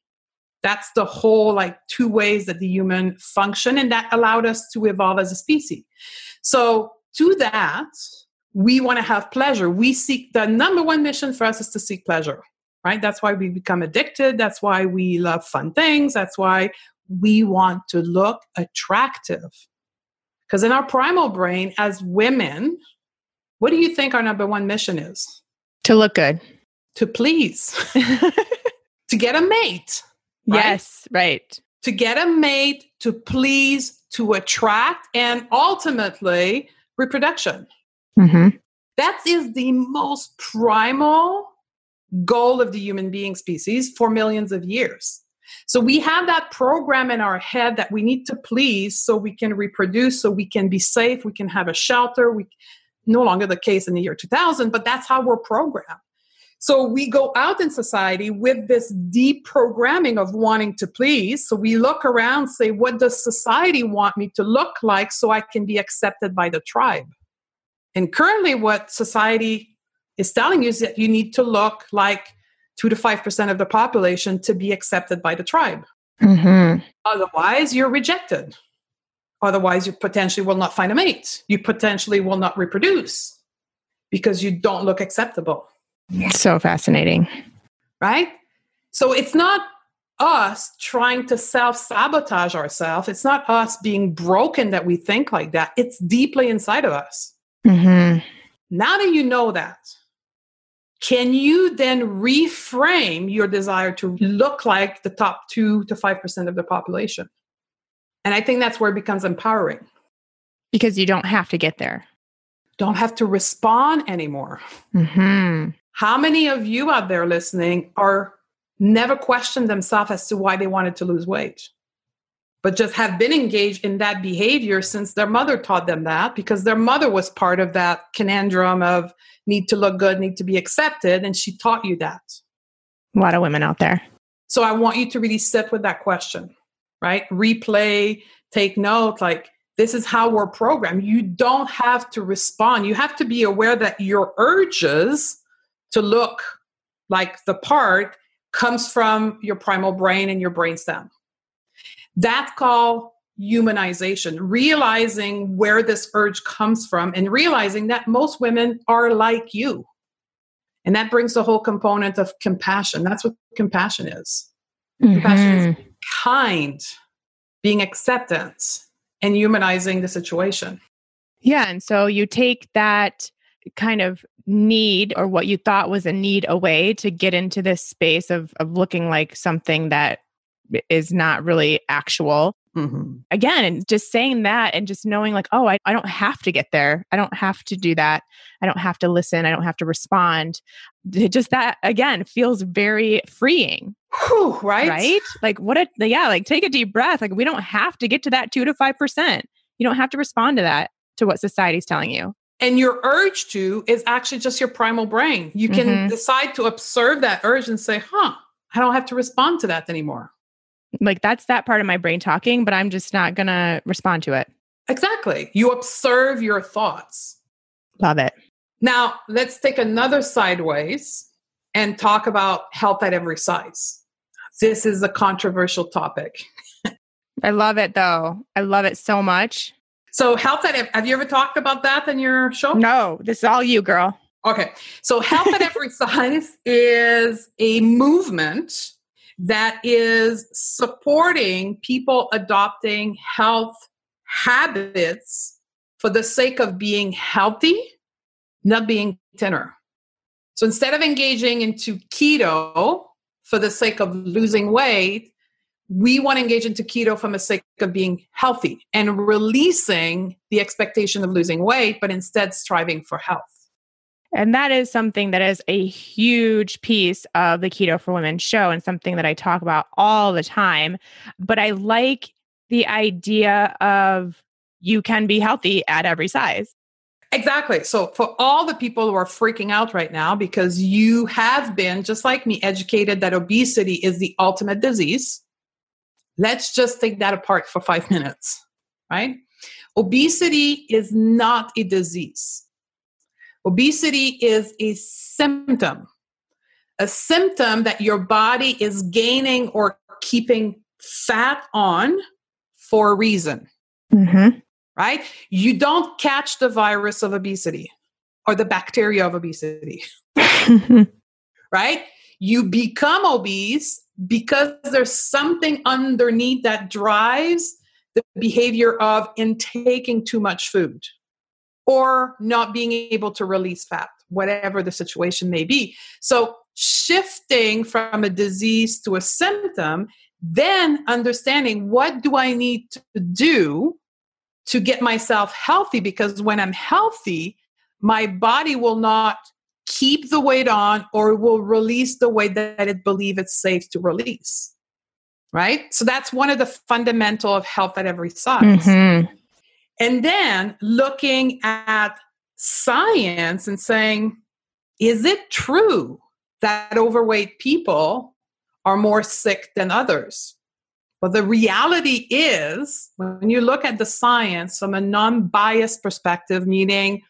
That's the whole like two ways that the human function, and that allowed us to evolve as a species. So to that, we want to have pleasure. We seek, the number one mission for us is to seek pleasure, right? That's why we become addicted. That's why we love fun things. That's why we want to look attractive. Because in our primal brain as women, what do you think our number one mission is? To look good. To please. To get a mate. Right? Yes, right. To get a mate, to please, to attract, and ultimately reproduction. Mm-hmm. That is the most primal goal of the human being species for millions of years. So we have that program in our head that we need to please so we can reproduce, so we can be safe, we can have a shelter. We no longer the case in the year two thousand, but that's how we're programmed. So we go out in society with this deep programming of wanting to please. So we look around, say, what does society want me to look like so I can be accepted by the tribe? And currently what society is telling you is that you need to look like two to five percent of the population to be accepted by the tribe. Mm-hmm. Otherwise, you're rejected. Otherwise, you potentially will not find a mate. You potentially will not reproduce because you don't look acceptable. So fascinating. Right? So it's not us trying to self-sabotage ourselves. It's not us being broken that we think like that. It's deeply inside of us. Mm-hmm. Now that you know that, can you then reframe your desire to look like the top two to five percent of the population? And I think that's where it becomes empowering. Because you don't have to get there. Don't have to respond anymore. Mm-hmm. How many of you out there listening are never questioned themselves as to why they wanted to lose weight? But just have been engaged in that behavior since their mother taught them that, because their mother was part of that conundrum of need to look good, need to be accepted, and she taught you that. A lot of women out there. So I want you to really sit with that question, right? Replay, take note, like this is how we're programmed. You don't have to respond. You have to be aware that your urges to look like the part comes from your primal brain and your brainstem. That's called humanization, realizing where this urge comes from and realizing that most women are like you. And that brings the whole component of compassion. That's what compassion is. Mm-hmm. Compassion is being kind, being acceptance, and humanizing the situation. Yeah. And so you take that kind of need or what you thought was a need away to get into this space of, of looking like something that is not really actual. Mm-hmm. Again, and just saying that and just knowing like, oh, I, I don't have to get there. I don't have to do that. I don't have to listen. I don't have to respond. Just that, again, feels very freeing. Whew, right? Right? Like what a, yeah, like take a deep breath. Like we don't have to get to that two to five percent. You don't have to respond to that, to what society's telling you. And your urge to is actually just your primal brain. You can mm-hmm. decide to observe that urge and say, huh, I don't have to respond to that anymore. Like that's that part of my brain talking, but I'm just not going to respond to it. Exactly. You observe your thoughts. Love it. Now let's take another sideways and talk about health at every size. This is a controversial topic. I love it though. I love it so much. So health at, have you ever talked about that in your show? No, this is all you, girl. Okay. So health at every size is a movement that is supporting people adopting health habits for the sake of being healthy, not being thinner. So instead of engaging into keto for the sake of losing weight, we want to engage into keto from the sake of being healthy and releasing the expectation of losing weight, but instead striving for health. And that is something that is a huge piece of the Keto for Women show and something that I talk about all the time. But I like the idea of you can be healthy at every size. Exactly. So for all the people who are freaking out right now, because you have been, just like me, educated that obesity is the ultimate disease, let's just take that apart for five minutes, right? Obesity is not a disease. Obesity is a symptom. a symptom that your body is gaining or keeping fat on for a reason, mm-hmm. right? You don't catch the virus of obesity or the bacteria of obesity, right? You become obese because there's something underneath that drives the behavior of intaking too much food or not being able to release fat, whatever the situation may be. So shifting from a disease to a symptom, then understanding what do I need to do to get myself healthy? Because when I'm healthy, my body will not keep the weight on or will release the weight that it believes it's safe to release, right? So that's one of the fundamental of health at every size. Mm-hmm. And then looking at science and saying, is it true that overweight people are more sick than others? Well, the reality is when you look at the science from a non-biased perspective, meaning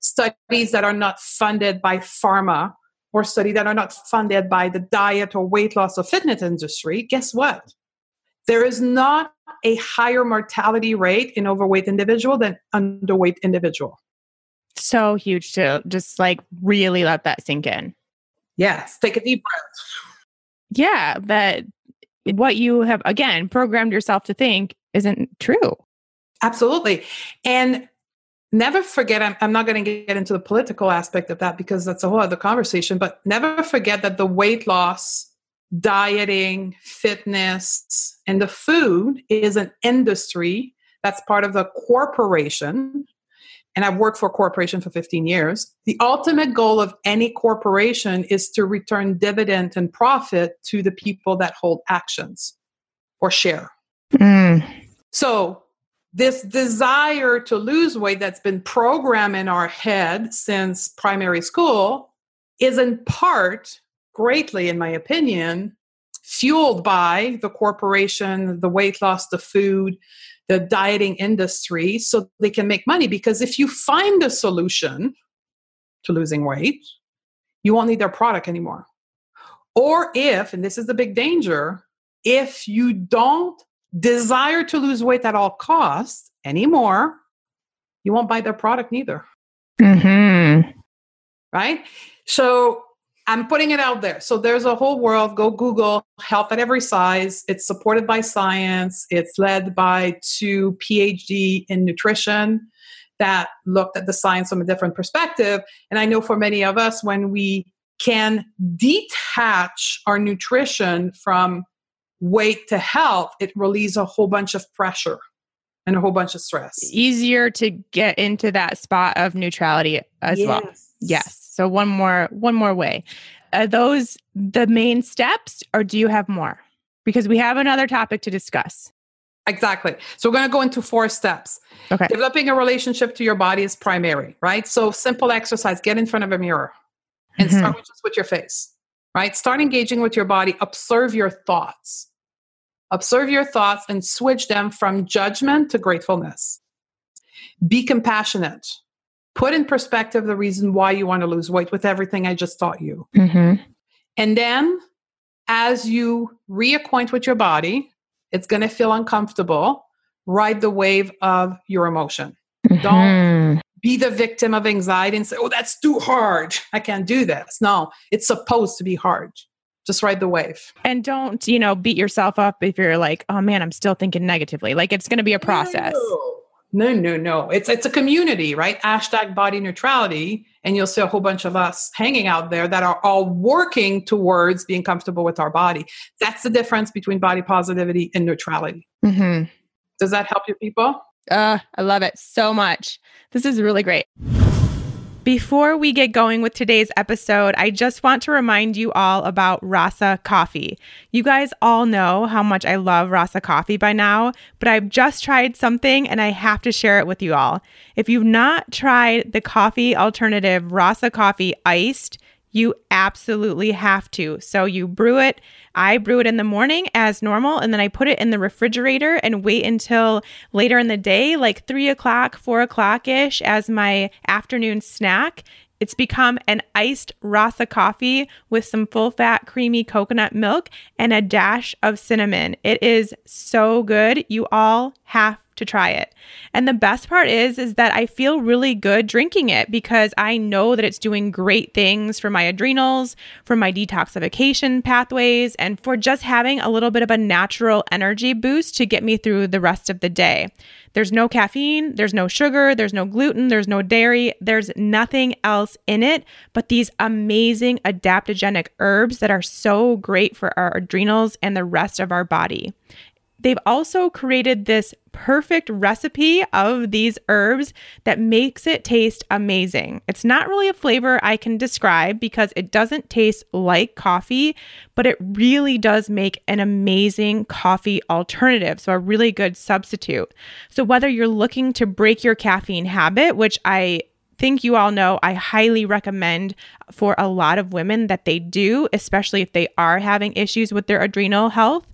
studies that are not funded by pharma or studies that are not funded by the diet or weight loss or fitness industry, guess what? There is not a higher mortality rate in overweight individual than underweight individual. So huge to just like really let that sink in. Yes. Take a deep breath. Yeah. That what you have, again, programmed yourself to think isn't true. Absolutely. And never forget, I'm, I'm not going to get into the political aspect of that because that's a whole other conversation, but never forget that the weight loss, dieting, fitness, and the food is an industry that's part of the corporation. And I've worked for a corporation for fifteen years. The ultimate goal of any corporation is to return dividend and profit to the people that hold actions or share. Mm. So this desire to lose weight that's been programmed in our head since primary school is in part, greatly in my opinion, fueled by the corporation, the weight loss, the food, the dieting industry, so they can make money. Because if you find a solution to losing weight, you won't need their product anymore. Or if, and this is the big danger, if you don't desire to lose weight at all costs anymore, you won't buy their product neither. Mm-hmm. Right? So I'm putting it out there. So there's a whole world. Go Google health at every size. It's supported by science. It's led by two PhD in nutrition that looked at the science from a different perspective. And I know for many of us, when we can detach our nutrition from weight to health, it releases a whole bunch of pressure and a whole bunch of stress. Easier to get into that spot of neutrality as yes. well. Yes. So one more, one more way. Are those the main steps, or do you have more? Because we have another topic to discuss. Exactly. So we're going to go into four steps. Okay. Developing a relationship to your body is primary, right? So simple exercise, get in front of a mirror and mm-hmm. start with just with your face. Right? Start engaging with your body. Observe your thoughts. Observe your thoughts and switch them from judgment to gratefulness. Be compassionate. Put in perspective the reason why you want to lose weight with everything I just taught you. Mm-hmm. And then as you reacquaint with your body, it's going to feel uncomfortable. Ride the wave of your emotion. Mm-hmm. Don't be the victim of anxiety and say, oh, that's too hard. I can't do this. No, it's supposed to be hard. Just ride the wave. And don't, you know, beat yourself up if you're like, oh man, I'm still thinking negatively. Like it's going to be a process. No, no, no. It's it's a community, right? Hashtag body neutrality. And you'll see a whole bunch of us hanging out there that are all working towards being comfortable with our body. That's the difference between body positivity and neutrality. Mm-hmm. Does that help your people? Uh, I love it so much. This is really great. Before we get going with today's episode, I just want to remind you all about Rasa Coffee. You guys all know how much I love Rasa Coffee by now, but I've just tried something and I have to share it with you all. If you've not tried the coffee alternative Rasa Coffee Iced, you absolutely have to. So you brew it. I brew it in the morning as normal, and then I put it in the refrigerator and wait until later in the day, like three o'clock, four o'clock-ish as my afternoon snack. It's become an iced Rasa coffee with some full-fat creamy coconut milk and a dash of cinnamon. It is so good. You all have to try it. And the best part is, is that I feel really good drinking it because I know that it's doing great things for my adrenals, for my detoxification pathways, and for just having a little bit of a natural energy boost to get me through the rest of the day. There's no caffeine, there's no sugar, there's no gluten, there's no dairy, there's nothing else in it but these amazing adaptogenic herbs that are so great for our adrenals and the rest of our body. They've also created this perfect recipe of these herbs that makes it taste amazing. It's not really a flavor I can describe because it doesn't taste like coffee, but it really does make an amazing coffee alternative, so a really good substitute. So whether you're looking to break your caffeine habit, which I think you all know I highly recommend for a lot of women that they do, especially if they are having issues with their adrenal health,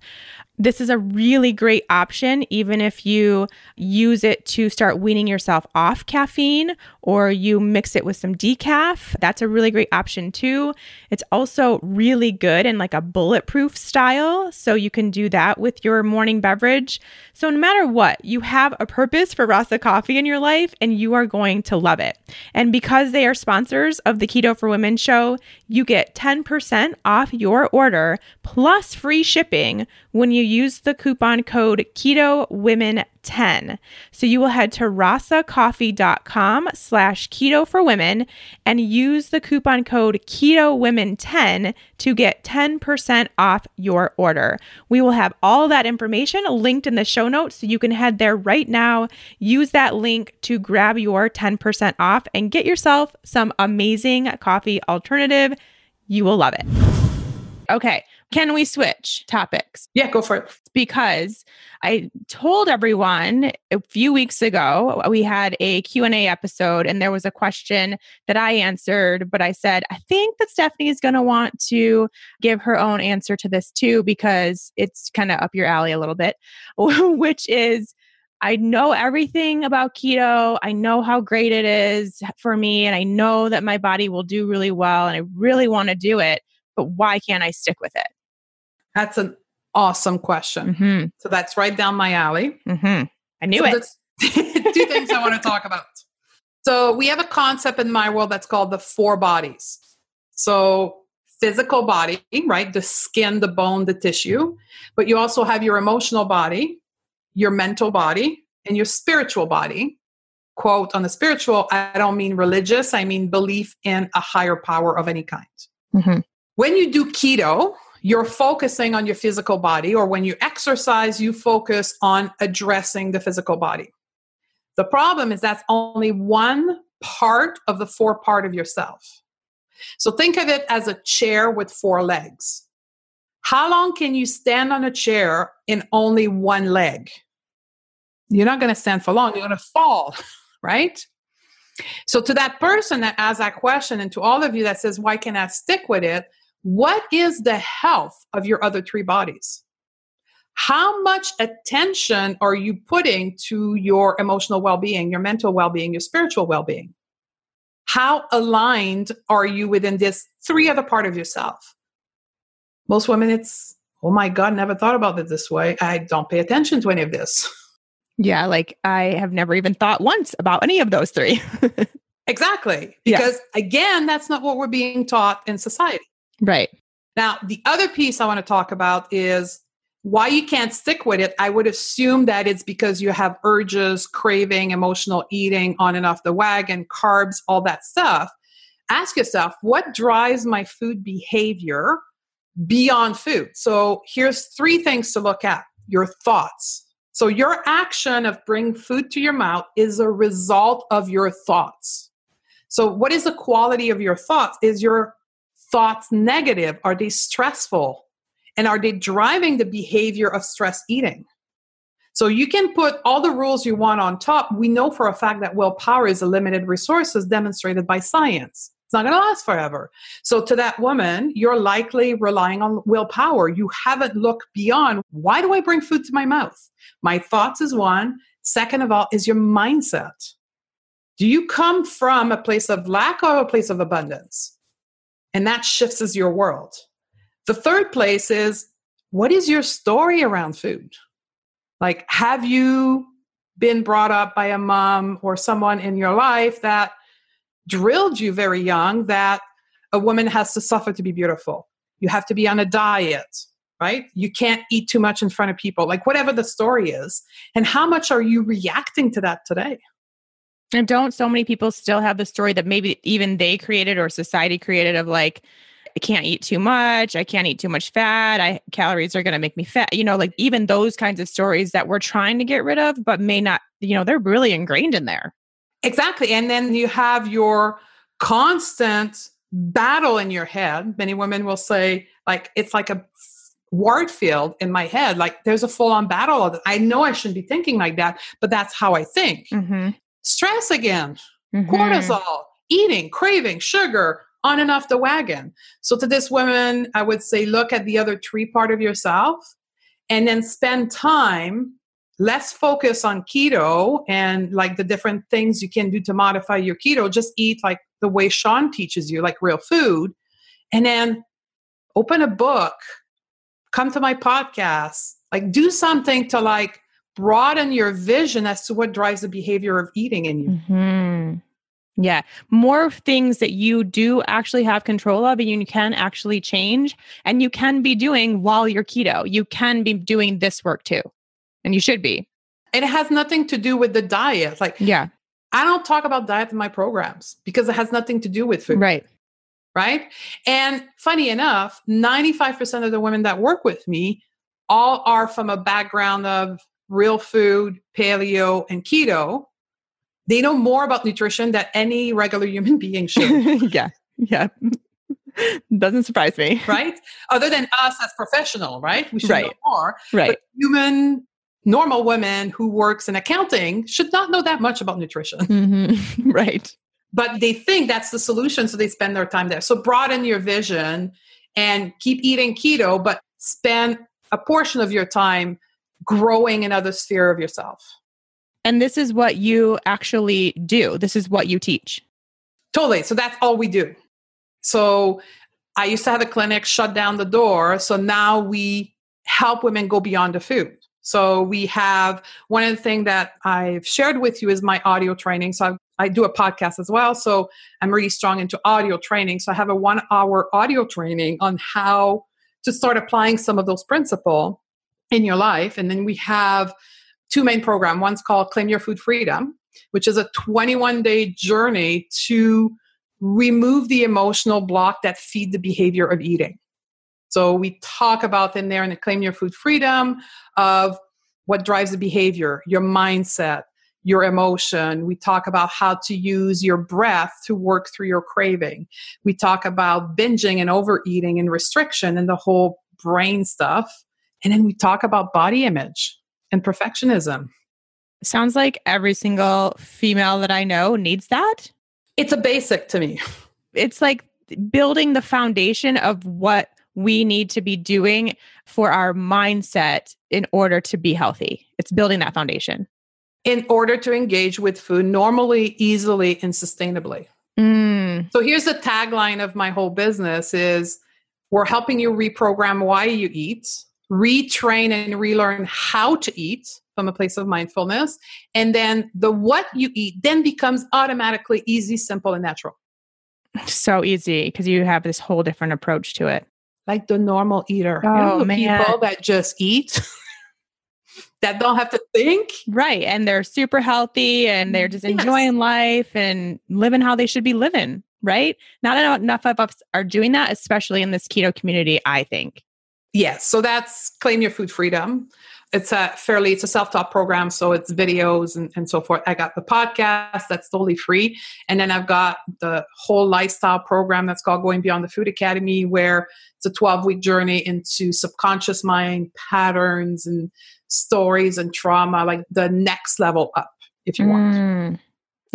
this is a really great option, even if you use it to start weaning yourself off caffeine or you mix it with some decaf. That's a really great option too. It's also really good in like a bulletproof style, so you can do that with your morning beverage. So no matter what, you have a purpose for Rasa Coffee in your life and you are going to love it. And because they are sponsors of the Keto for Women show, you get ten percent off your order plus free shipping when you use the coupon code keto women ten. So you will head to rasacoffee.com slash keto for women and use the coupon code keto women ten to get ten percent off your order. We will have all that information linked in the show notes, so you can head there right now, use that link to grab your ten percent off and get yourself some amazing coffee alternative. You will love it. Okay. Can we switch topics? Yeah, go for it. Because I told everyone a few weeks ago, we had a Q and A episode and there was a question that I answered, but I said, I think that Stephanie is going to want to give her own answer to this too, because it's kind of up your alley a little bit, which is, I know everything about keto. I know how great it is for me. And I know that my body will do really well. And I really want to do it, but why can't I stick with it? That's an awesome question. Mm-hmm. So that's right down my alley. Mm-hmm. I knew so it. Two things I want to talk about. So we have a concept in my world that's called the four bodies. So physical body, right? The skin, the bone, the tissue. But you also have your emotional body, your mental body, and your spiritual body. Quote, on the spiritual, I don't mean religious. I mean belief in a higher power of any kind. Mm-hmm. When you do keto, you're focusing on your physical body, or when you exercise, you focus on addressing the physical body. The problem is that's only one part of the four part of yourself. So think of it as a chair with four legs. How long can you stand on a chair in only one leg? You're not going to stand for long. You're going to fall, right? So to that person that asked that question, and to all of you that says, why can't I stick with it? What is the health of your other three bodies? How much attention are you putting to your emotional well-being, your mental well-being, your spiritual well-being? How aligned are you within this three other part of yourself? Most women, it's, oh my God, never thought about it this way. I don't pay attention to any of this. Yeah, like I have never even thought once about any of those three. Exactly. Because yeah. Again, that's not what we're being taught in society. Right. Now, the other piece I want to talk about is why you can't stick with it. I would assume that it's because you have urges, craving, emotional eating, on and off the wagon, carbs, all that stuff. Ask yourself, what drives my food behavior beyond food? So here's three things to look at. Your thoughts. So your action of bringing food to your mouth is a result of your thoughts. So what is the quality of your thoughts? Is your thoughts negative? Are they stressful? And are they driving the behavior of stress eating? So you can put all the rules you want on top. We know for a fact that willpower is a limited resource, as demonstrated by science. It's not going to last forever. So to that woman, you're likely relying on willpower. You haven't looked beyond, why do I bring food to my mouth? My thoughts is one. Second of all is your mindset. Do you come from a place of lack or a place of abundance? And that shifts as your world. The third place is, what is your story around food? Like, have you been brought up by a mom or someone in your life that drilled you very young that a woman has to suffer to be beautiful? You have to be on a diet, right? You can't eat too much in front of people, like whatever the story is. And how much are you reacting to that today? And don't so many people still have the story that maybe even they created or society created of like, I can't eat too much. I can't eat too much fat. I calories are going to make me fat. You know, like even those kinds of stories that we're trying to get rid of, but may not, you know, they're really ingrained in there. Exactly. And then you have your constant battle in your head. Many women will say, like, it's like a word field in my head. Like there's a full on battle. I know I shouldn't be thinking like that, but that's how I think. Mm-hmm. Stress again, mm-hmm. cortisol, eating, craving, sugar, on and off the wagon. So to this woman, I would say, look at the other three part of yourself and then spend time, less focus on keto and like the different things you can do to modify your keto. Just eat like the way Sean teaches you, like real food. And then open a book, come to my podcast, like do something to like broaden your vision as to what drives the behavior of eating in you. Mm-hmm. Yeah. More things that you do actually have control of and you can actually change and you can be doing while you're keto. You can be doing this work too. And you should be. And it has nothing to do with the diet. Like, yeah, I don't talk about diet in my programs because it has nothing to do with food. Right. Right. And funny enough, ninety-five percent of the women that work with me all are from a background of real food, paleo, and keto. They know more about nutrition than any regular human being should. yeah. Yeah. Doesn't surprise me. Right? Other than us as professional, right? We should right. know more. Right. But human, normal women who works in accounting should not know that much about nutrition. Mm-hmm. Right. But they think that's the solution, so they spend their time there. So broaden your vision and keep eating keto, but spend a portion of your time growing another sphere of yourself. And this is what you actually do. This is what you teach. Totally. So that's all we do. So I used to have a clinic, shut down the door. So now we help women go beyond the food. So we have one of the things that I've shared with you is my audio training. So I've, I do a podcast as well. So I'm really strong into audio training. So I have a one hour audio training on how to start applying some of those principles in your life. And then we have two main programs. One's called Claim Your Food Freedom, which is a twenty-one day journey to remove the emotional block that feed the behavior of eating. So we talk about in there in the Claim Your Food Freedom of what drives the behavior, your mindset, your emotion. We talk about how to use your breath to work through your craving. We talk about binging and overeating and restriction and the whole brain stuff. And then we talk about body image and perfectionism. Sounds like every single female that I know needs that. It's a basic to me. It's like building the foundation of what we need to be doing for our mindset in order to be healthy. It's building that foundation. In order to engage with food normally, easily, and sustainably. Mm. So here's the tagline of my whole business is we're helping you reprogram why you eat, retrain and relearn how to eat from a place of mindfulness. And then the what you eat then becomes automatically easy, simple, and natural. So easy because you have this whole different approach to it. Like the normal eater. Oh, you know, man. People that just eat, that don't have to think. Right. And they're super healthy and they're just yes. enjoying life and living how they should be living, right? Not enough of us are doing that, especially in this keto community, I think. Yes. So that's Claim Your Food Freedom. It's a fairly, it's a self-taught program. So it's videos and, and so forth. I got the podcast that's totally free. And then I've got the whole lifestyle program that's called Going Beyond the Food Academy, where it's a twelve week journey into subconscious mind patterns and stories and trauma, like the next level up, if you want. Mm.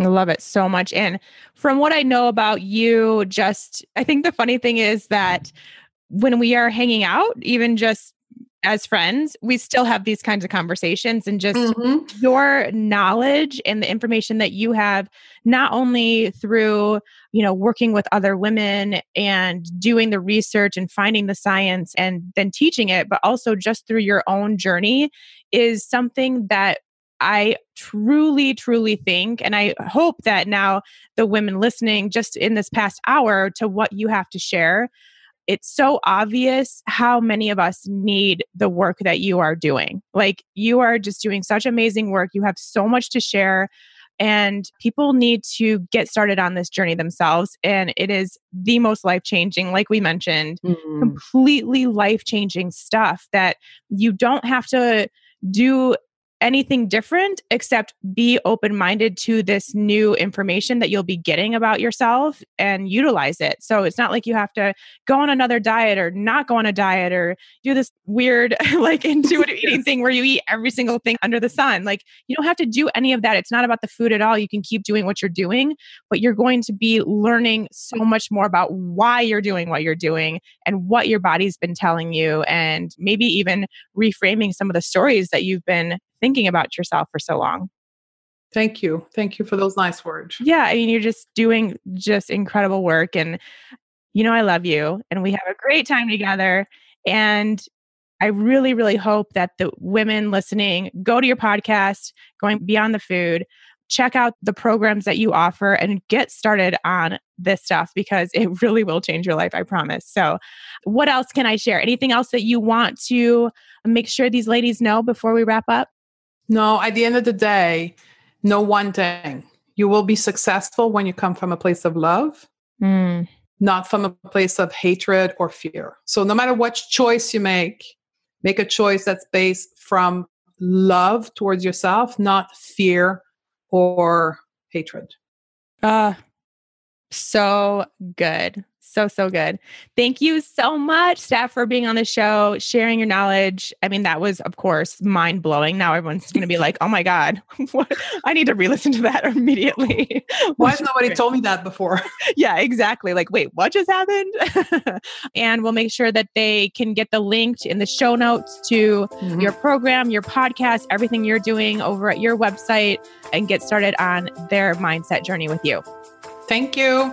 I love it so much. And from what I know about you, just, I think the funny thing is that when we are hanging out, even just as friends, we still have these kinds of conversations, and just mm-hmm. your knowledge and the information that you have, not only through, you know, working with other women and doing the research and finding the science and then teaching it, but also just through your own journey, is something that I truly, truly think, and I hope that now the women listening just in this past hour to what you have to share, it's so obvious how many of us need the work that you are doing. Like, you are just doing such amazing work. You have so much to share, and people need to get started on this journey themselves. And it is the most life-changing, like we mentioned, mm-hmm. completely life-changing stuff that you don't have to do anything different except be open-minded to this new information that you'll be getting about yourself and utilize it. So it's not like you have to go on another diet or not go on a diet or do this weird like intuitive yes. eating thing where you eat every single thing under the sun. Like, you don't have to do any of that. It's not about the food at all. You can keep doing what you're doing, but you're going to be learning so much more about why you're doing what you're doing and what your body's been telling you, and maybe even reframing some of the stories that you've been thinking about yourself for so long. Thank you. Thank you for those nice words. Yeah. I mean, you're just doing just incredible work, and you know, I love you, and we have a great time together. And I really, really hope that the women listening go to your podcast, Going Beyond the Food, check out the programs that you offer, and get started on this stuff, because it really will change your life. I promise. So what else can I share? Anything else that you want to make sure these ladies know before we wrap up? No, at the end of the day, know one thing. You will be successful when you come from a place of love, mm. not from a place of hatred or fear. So no matter what choice you make, make a choice that's based from love towards yourself, not fear or hatred. Uh, so good. So, so good. Thank you so much, Steph, for being on the show, sharing your knowledge. I mean, that was, of course, mind blowing. Now everyone's going to be like, oh my God, what? I need to re-listen to that immediately. Why has nobody told me that before? Yeah, exactly. Like, wait, what just happened? And we'll make sure that they can get the link in the show notes to mm-hmm. your program, your podcast, everything you're doing over at your website, and get started on their mindset journey with you. Thank you.